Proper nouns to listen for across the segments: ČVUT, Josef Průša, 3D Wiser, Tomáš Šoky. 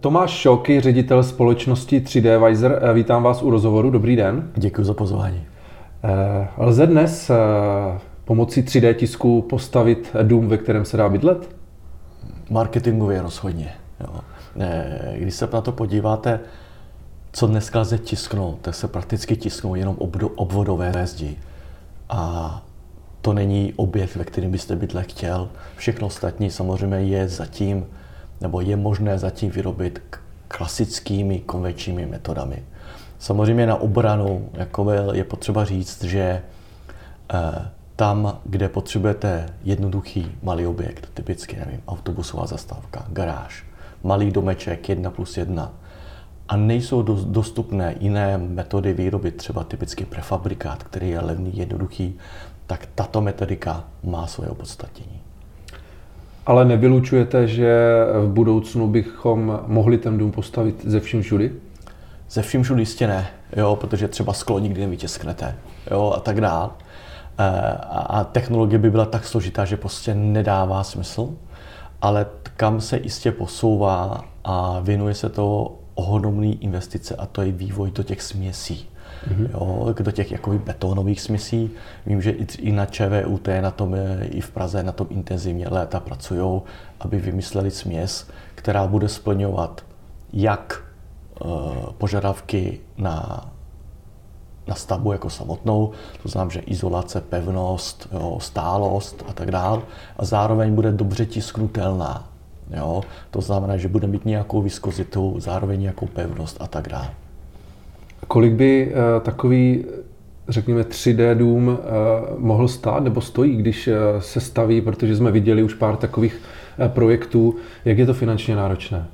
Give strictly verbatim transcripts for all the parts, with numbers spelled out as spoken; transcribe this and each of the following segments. Tomáš Šoky, ředitel společnosti tři dé Wiser, vítám vás u rozhovoru. Dobrý den. Děkuji za pozvání. Lze dnes pomocí tři dé tisku postavit dům, ve kterém se dá bydlet? Marketingově rozhodně. Jo. Když se na to podíváte, co dneska lze tisknout, tak se prakticky tisknou jenom obvodové zdi. A to není objekt, ve kterém byste bydlet chtěl. Všechno ostatní samozřejmě je zatím nebo je možné zatím vyrobit klasickými konvenčními metodami. Samozřejmě na obranu jako je potřeba říct, že tam, kde potřebujete jednoduchý malý objekt, typicky nevím, autobusová zastávka, garáž, malý domeček jedna plus jedna, a nejsou dostupné jiné metody výroby, třeba typicky prefabrikát, který je levný, jednoduchý, tak tato metodika má svoje opodstatnění. Ale nevylučujete, že v budoucnu bychom mohli ten dům postavit ze vším všudy? Ze vším všudy jistě ne, jo, protože třeba sklo nikdy nevytisknete, jo, a tak dál. E, a technologie by byla tak složitá, že prostě nedává smysl, ale kam se jistě posouvá a věnuje se to ohromný investice, a to je vývoj do těch směsí. Mm-hmm. Jo, do těch jakoby betónových směsí. Vím, že i na ČVUT, na tom, i v Praze na tom intenzivně léta pracují, aby vymysleli směs, která bude splňovat jak e, požadavky na, na stavbu jako samotnou, to znamená, že izolace, pevnost, jo, stálost a tak dál, a zároveň bude dobře tisknutelná. Jo, to znamená, že bude mít nějakou viskozitu, zároveň nějakou pevnost a tak dále. Kolik by uh, takový, řekněme, tři dé dům uh, mohl stát nebo stojí, když uh, se staví, protože jsme viděli už pár takových uh, projektů. Jak je to finančně náročné?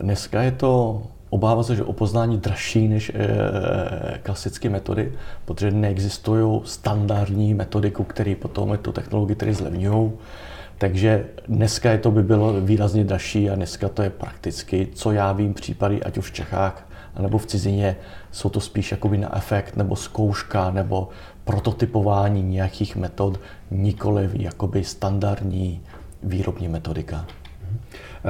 Dneska je to, obávám se, že o poznání dražší než uh, klasické metody, protože neexistují standardní metodiku, které potom tu technologii tedy zlevňují. Takže dneska je to by bylo výrazně dražší a dneska to je prakticky, co já vím, případy, ať už v Čechách nebo v cizině, jsou to spíš jakoby na efekt nebo zkouška nebo prototypování nějakých metod, nikoliv jakoby standardní výrobní metodika.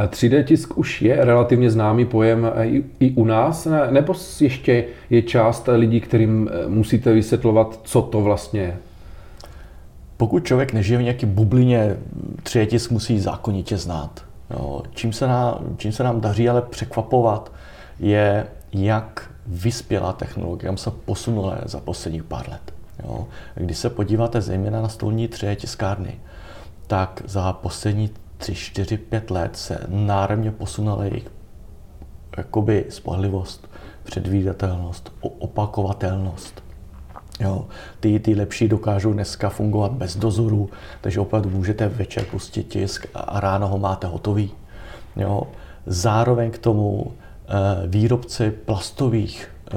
tři dé tisk už je relativně známý pojem i, i u nás, nebo ještě je část lidí, kterým musíte vysvětlovat, co to vlastně je? Pokud člověk nežije v nějaké bublině, tři dé tisk musí zákonitě znát. Jo, čím, se nám, čím se nám daří ale překvapovat, je, jak vyspělá technologie, kam se posunula za posledních pár let. Jo. Když se podíváte zejména na stolní tři dé tiskárny, tak za poslední tři, čtyři, pět let se náramně posunula jejich jakoby spolehlivost, předvídatelnost, opakovatelnost. Jo, ty, ty lepší dokážou dneska fungovat bez dozoru, takže opravdu můžete večer pustit tisk a ráno ho máte hotový. Jo. Zároveň k tomu e, výrobci plastových e,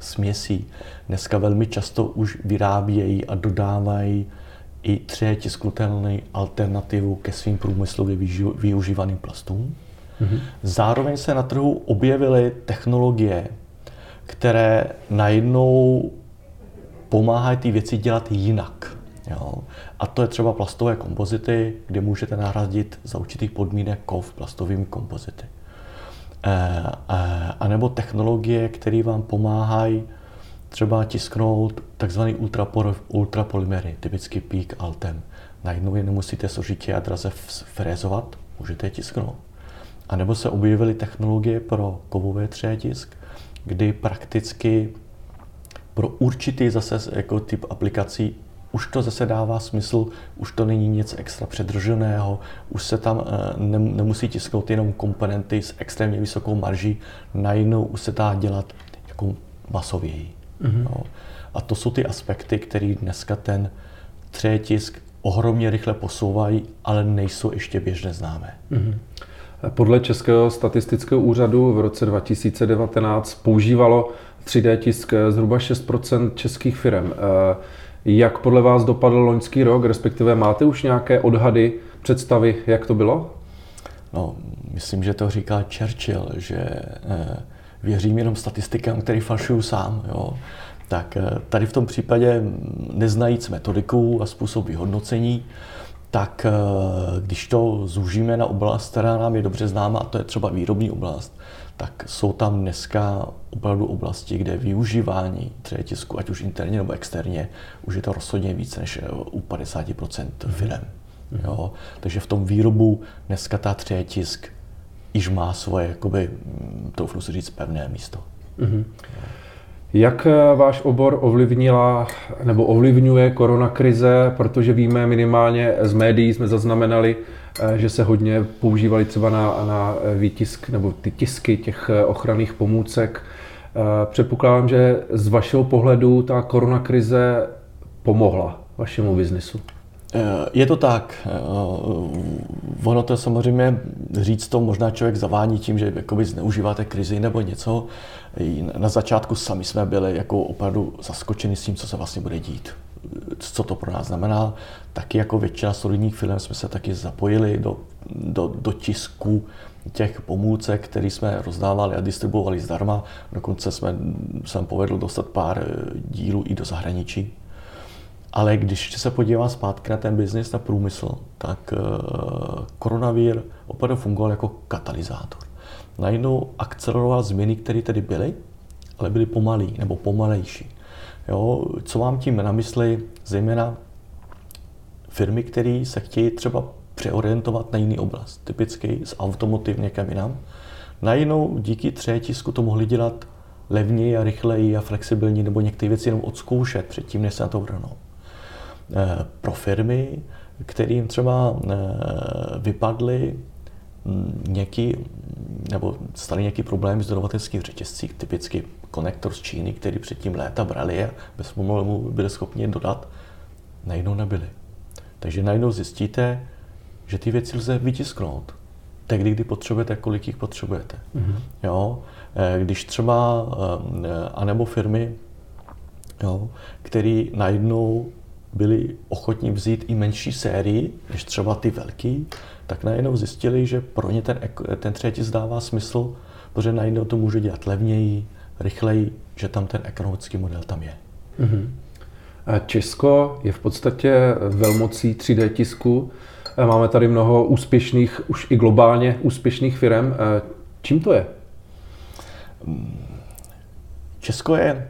směsí dneska velmi často už vyrábějí a dodávají i tři dé tisknutelnou alternativu ke svým průmyslově využívaným plastům. Mhm. Zároveň se na trhu objevily technologie, které najednou pomáhají ty věci dělat jinak. Jo. A to je třeba plastové kompozity, kde můžete nahradit za určitých podmínek kov plastovými kompozity. E, e, a nebo technologie, které vám pomáhají třeba tisknout takzvaný ultrapolymery, typicky pík altem. Najednou je nemusíte složitě jadraze frézovat, můžete je tisknout. A nebo se objevily technologie pro kovové tři dé tisk, kdy prakticky pro určitý zase jako typ aplikací už to zase dává smysl, už to není nic extra předrženého, už se tam ne, nemusí tisknout jenom komponenty s extrémně vysokou marží, najednou už se dá dělat jako masověji. Mm-hmm. No. A to jsou ty aspekty, které dneska ten tři dé tisk ohromně rychle posouvají, ale nejsou ještě běžně známé. Mm-hmm. Podle Českého statistického úřadu v roce dva tisíce devatenáct používalo tři dé tisk zhruba šest procent českých firm. Jak podle vás dopadl loňský rok, respektive máte už nějaké odhady, představy, jak to bylo? No, myslím, že to říká Churchill, že věřím jenom statistikám, který falšuju sám. Jo. Tak tady v tom případě neznajíc metodiku a způsob vyhodnocení, tak když to zúžíme na oblast, která nám je dobře známa, a to je třeba výrobní oblast, tak jsou tam dneska opravdu oblasti, kde využívání tři dé tisku, ať už interně nebo externě, už je to rozhodně víc než u padesát procent firem. Jo? Takže v tom výrobu dneska ta tři dé tisk již má svoje, jakoby, troufnu si říct, pevné místo. Mm-hmm. Jak váš obor ovlivnila nebo ovlivňuje koronakrize, protože víme minimálně z médií, jsme zaznamenali, že se hodně používali třeba na, na výtisk nebo ty tisky těch ochranných pomůcek. Předpokládám, že z vašeho pohledu ta koronakrize pomohla vašemu biznesu. Je to tak. Ono to samozřejmě říct to možná člověk zavání tím, že jakoby zneužíváte krizi nebo něco. Na začátku sami jsme byli jako opravdu zaskočeni s tím, co se vlastně bude dít. Co to pro nás znamená. Taky jako většina solidních firem jsme se taky zapojili do, do, do tisku těch pomůcek, které jsme rozdávali a distribuovali zdarma. Dokonce jsme, se nám povedlo dostat pár dílů i do zahraničí. Ale když se podívám zpátky na ten biznis, na průmysl, tak koronavir opravdu fungoval jako katalyzátor. Najednou akceleroval změny, které tedy byly, ale byly pomalý nebo pomalejší. Jo, co mám tím na mysli? Zejména firmy, které se chtějí třeba přeorientovat na jiný oblast, typicky z automotiv někam jinam. Najednou díky tři dé tisku to mohli dělat levněji a rychleji a flexibilní, nebo některé věci jenom odzkoušet předtím, než se na to vrhnou. Pro firmy, kterým třeba vypadly nějaký, nebo staly nějaký problémy s dodavatelským řetězcí, typicky konektor z Číny, který předtím léta brali a bez problémů byli schopni dodat, najednou nebyli. Takže najednou zjistíte, že ty věci lze vytisknout. Tehdy, kdy potřebujete, kolik jich potřebujete. Mm-hmm. Jo? Když třeba, anebo firmy, jo, který najednou byli ochotní vzít i menší sérii, než třeba ty velký, tak najednou zjistili, že pro ně ten, ten třetí dává smysl, protože najednou to může dělat levněji, rychleji, že tam ten ekonomický model tam je. Mm-hmm. A Česko je v podstatě velmocí tři dé tisku. Máme tady mnoho úspěšných, už i globálně úspěšných firem. Čím to je? Česko je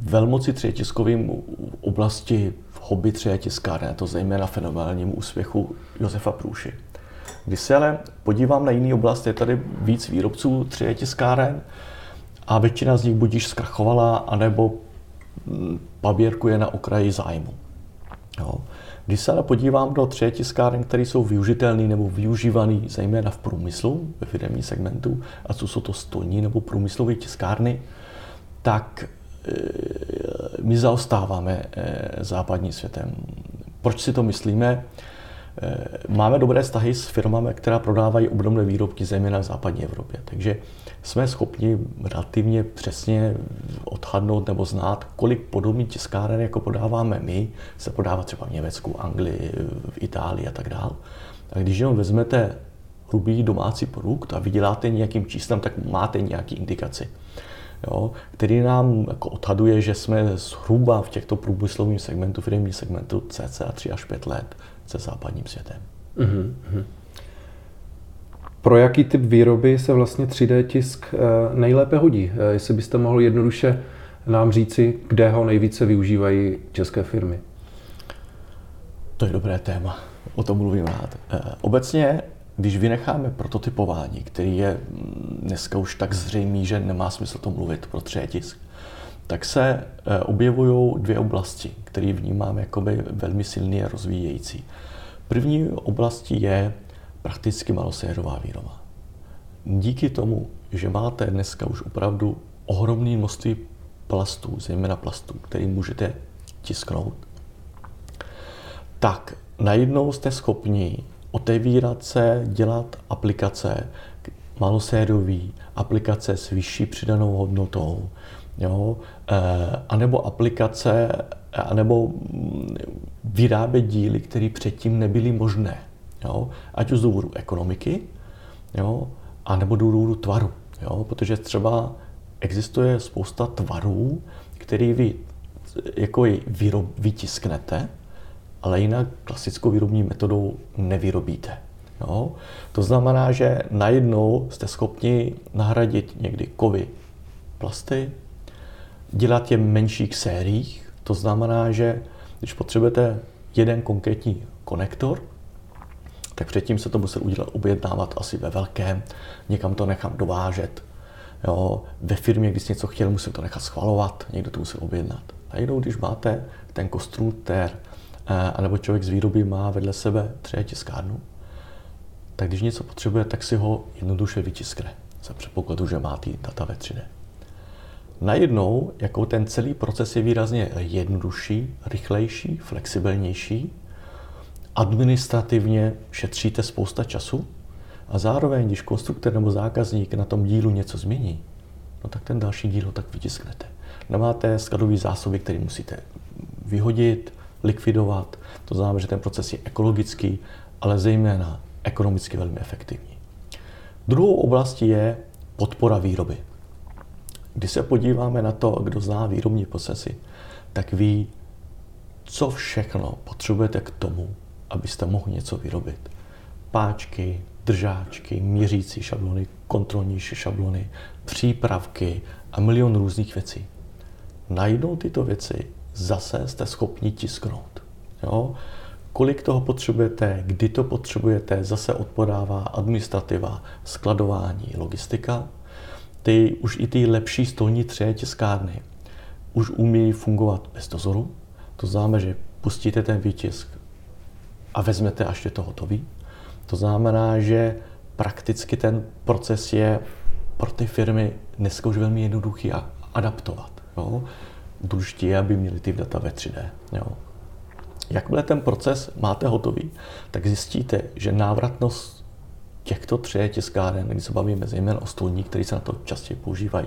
velmocí tři dé tiskovým v oblasti hobby tři dé tiskárny, to zejména fenomenálnímu úspěchu Josefa Průši. Když se ale podívám na jiný oblast, je tady víc výrobců tři dé tiskáren a většina z nich buď již zkrachovala, anebo paběrkuje na okraji zájmu. Jo. Když se ale podívám do tři dé tiskáren, které jsou využitelné nebo využívané zejména v průmyslu, ve firemním segmentu, a co jsou to stolní nebo průmyslové tiskárny, tak my zaostáváme západním světem. Proč si to myslíme? Máme dobré vztahy s firmami, která prodávají obdobné výrobky zejména v západní Evropě. Takže jsme schopni relativně přesně odhadnout nebo znát, kolik podobných tiskáren, jako prodáváme my, se prodává třeba v Německu, Anglii, v Itálii a tak dále. A když jenom vezmete hrubý domácí produkt a vyděláte nějakým číslem, tak máte nějaký indikaci. Jo, který nám jako odhaduje, že jsme zhruba v těchto průmyslovém segmentu, firemním segmentu cca tři až pět let se západním světem. Mm-hmm. Pro jaký typ výroby se vlastně tři dé tisk nejlépe hodí? Jestli byste mohli jednoduše nám říci, kde ho nejvíce využívají české firmy? To je dobré téma, o tom mluvím rád. Obecně, když vynecháme prototypování, který je dneska už tak zřejmý, že nemá smysl to mluvit pro tři dé tisk, tak se objevují dvě oblasti, které vnímám jako velmi silně rozvíjející. První oblastí je prakticky malosériová výroba. Díky tomu, že máte dneska už opravdu ohromné množství plastů, zejména plastů, který můžete tisknout, tak najednou jste schopni otevírat se, dělat aplikace malosériový, aplikace s vyšší přidanou hodnotou, jo, anebo aplikace, anebo vyrábět díly, které předtím nebyly možné, jo, ať už z důvodu ekonomiky, jo, anebo důvodu tvaru, jo, protože třeba existuje spousta tvarů, který vy jako vytisknete, ale jinak klasickou výrobní metodou nevyrobíte. Jo? To znamená, že najednou jste schopni nahradit někdy kovy plasty, dělat je v menších sériích. To znamená, že když potřebujete jeden konkrétní konektor, tak předtím se to musel udělat, objednávat asi ve velkém, někam to nechám dovážet. Jo, ve firmě, když jsi něco chtěl, musel to nechat schvalovat, někdo to musel objednat. Najednou, když máte ten konstruktér, anebo člověk z výroby má vedle sebe tři dé tiskárnu, tak když něco potřebuje, tak si ho jednoduše vytiskne. Za předpokladu, že má ty data ve tři dé. Najednou, jako ten celý proces je výrazně jednodušší, rychlejší, flexibilnější, administrativně šetříte spousta času a zároveň, když konstruktor nebo zákazník na tom dílu něco změní, no tak ten další díl ho tak vytisknete. Nemáte skladové zásoby, které musíte vyhodit, likvidovat. To znamená, že ten proces je ekologický, ale zejména ekonomicky velmi efektivní. Druhou oblastí je podpora výroby. Když se podíváme na to, kdo zná výrobní procesy, tak ví, co všechno potřebujete k tomu, abyste mohli něco vyrobit. Páčky, držáčky, měřící šablony, kontrolní šablony, přípravky a milion různých věcí. Najdou tyto věci, zase jste schopni tisknout. Jo? Kolik toho potřebujete, kdy to potřebujete, zase odpadává administrativa, skladování, logistika. Ty, už i ty lepší stolní tři dé tiskárny už umí fungovat bez dozoru. To znamená, že pustíte ten výtisk a vezmete, až je to hotový. To znamená, že prakticky ten proces je pro ty firmy dneska už velmi jednoduchý a adaptovat. Jo? Důležitý je, aby měli ty data ve tři dé. Jo? Jakmile ten proces máte hotový, tak zjistíte, že návratnost těchto tři dé tiskáren, když se bavíme zejména o stolních, které se na to častěji používají,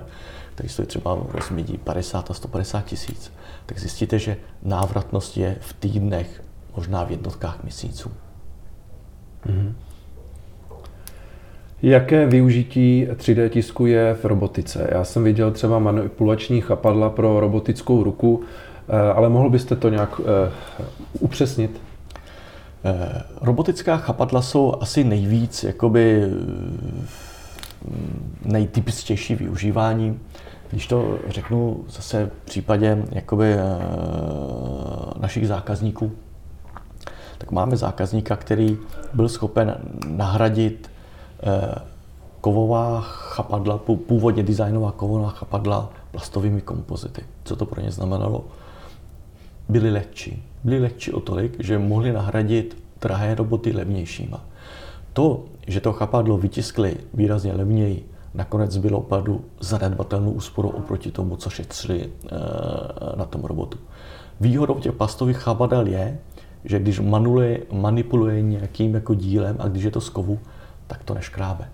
které stojí třeba v rozmezí padesát a sto padesát tisíc, tak zjistíte, že návratnost je v týdnech, možná v jednotkách měsíců. Mhm. Jaké využití tři dé tisku je v robotice? Já jsem viděl třeba manipulační chapadla pro robotickou ruku, ale mohl byste to nějak upřesnit? Robotická chapadla jsou asi nejvíc jakoby nejtypičtější využívání. Když to řeknu zase v případě jakoby našich zákazníků, tak máme zákazníka, který byl schopen nahradit kovová chapadla, původně designová kovová chapadla plastovými kompozity. Co to pro ně znamenalo? Byli lehčí. Byli lehčí o tolik, že mohli nahradit drahé roboty levnějšíma. To, že to chapadlo vytiskli výrazně levněji, nakonec bylo opravdu zanedbatelnou úsporou oproti tomu, co šetřili na tom robotu. Výhodou těch plastových chapadel je, že když manuluje, manipuluje nějakým jako dílem a když je to z kovu, tak to neškrábe.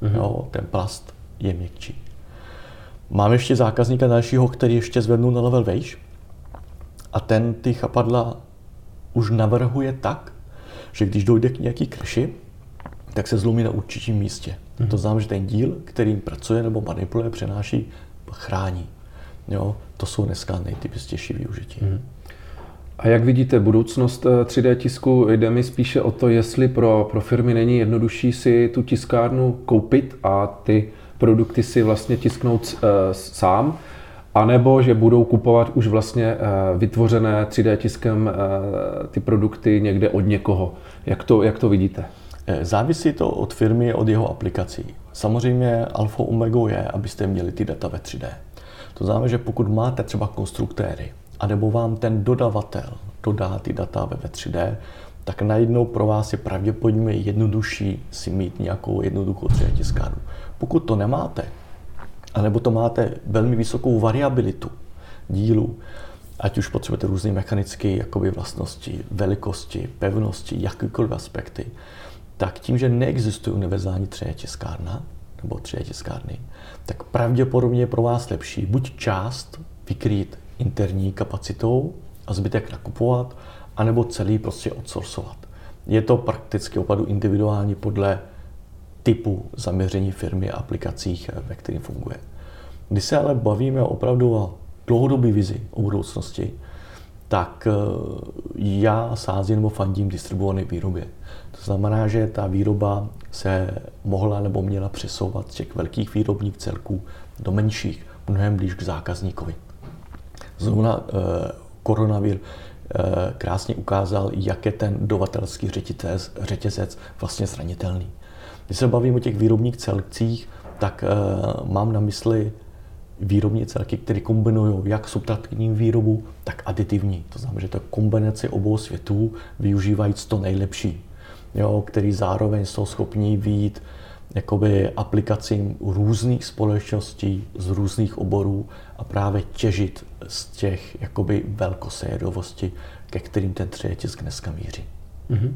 Mhm. Jo, ten plast je měkčí. Mám ještě zákazníka dalšího, který ještě zvednul na level vejš, a ten ty chapadla už navrhuje tak, že když dojde k nějaký krši, tak se zlomí na určitém místě. Mhm. To znamená, že ten díl, kterým pracuje nebo manipuluje, přenáší, chrání. Jo, to jsou dneska nejtypičtější využití. Mhm. A jak vidíte budoucnost tři dé tisku? Jde mi spíše o to, jestli pro, pro firmy není jednodušší si tu tiskárnu koupit a ty produkty si vlastně tisknout e, sám, anebo že budou kupovat už vlastně e, vytvořené tři dé tiskem e, ty produkty někde od někoho. Jak to, jak to vidíte? Závisí to od firmy, od jeho aplikací. Samozřejmě alfa omegou je, abyste měli ty data ve tři dé. To znamená, že pokud máte třeba konstruktéry, a nebo vám ten dodavatel dodá ty data ve tři dé, tak najednou pro vás je pravděpodobně jednodušší si mít nějakou jednoduchou tři dé tiskárnu. Pokud to nemáte, anebo to máte velmi vysokou variabilitu dílů, ať už potřebujete různé mechanické jakoby vlastnosti, velikosti, pevnosti, jakýkoliv aspekty, tak tím, že neexistuje univerzální tři dé tiskárna nebo tři dé tiskárny, tak pravděpodobně je pro vás lepší buď část vykrýt interní kapacitou a zbytek nakupovat, anebo celý prostě outsourcovat. Je to prakticky opravdu individuální podle typu zaměření firmy a aplikacích, ve kterým funguje. Když se ale bavíme opravdu o dlouhodobé vizi, o budoucnosti, tak já sázím nebo fandím distribuované výrobě. To znamená, že ta výroba se mohla nebo měla přesouvat z těch velkých výrobních celků do menších, mnohem blíž k zákazníkovi. Zrovna eh, koronavir eh, krásně ukázal, jak je ten dodavatelský řetězec, řetězec vlastně zranitelný. Když se bavím o těch výrobních celcích, tak eh, mám na mysli výrobní celky, které kombinují jak subtraktivní výrobu, tak aditivní. To znamená, že to je kombinace obou světů, využívajíc to nejlepší, jo, který zároveň jsou schopní vyjít jakoby aplikacím různých společností z různých oborů a právě těžit z těch jakoby velkosédovosti, ke kterým ten třetisk dneska míří. Mm-hmm.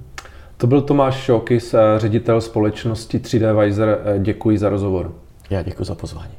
To byl Tomáš Šoky, ředitel společnosti tři D Wiser. Děkuji za rozhovor. Já děkuji za pozvání.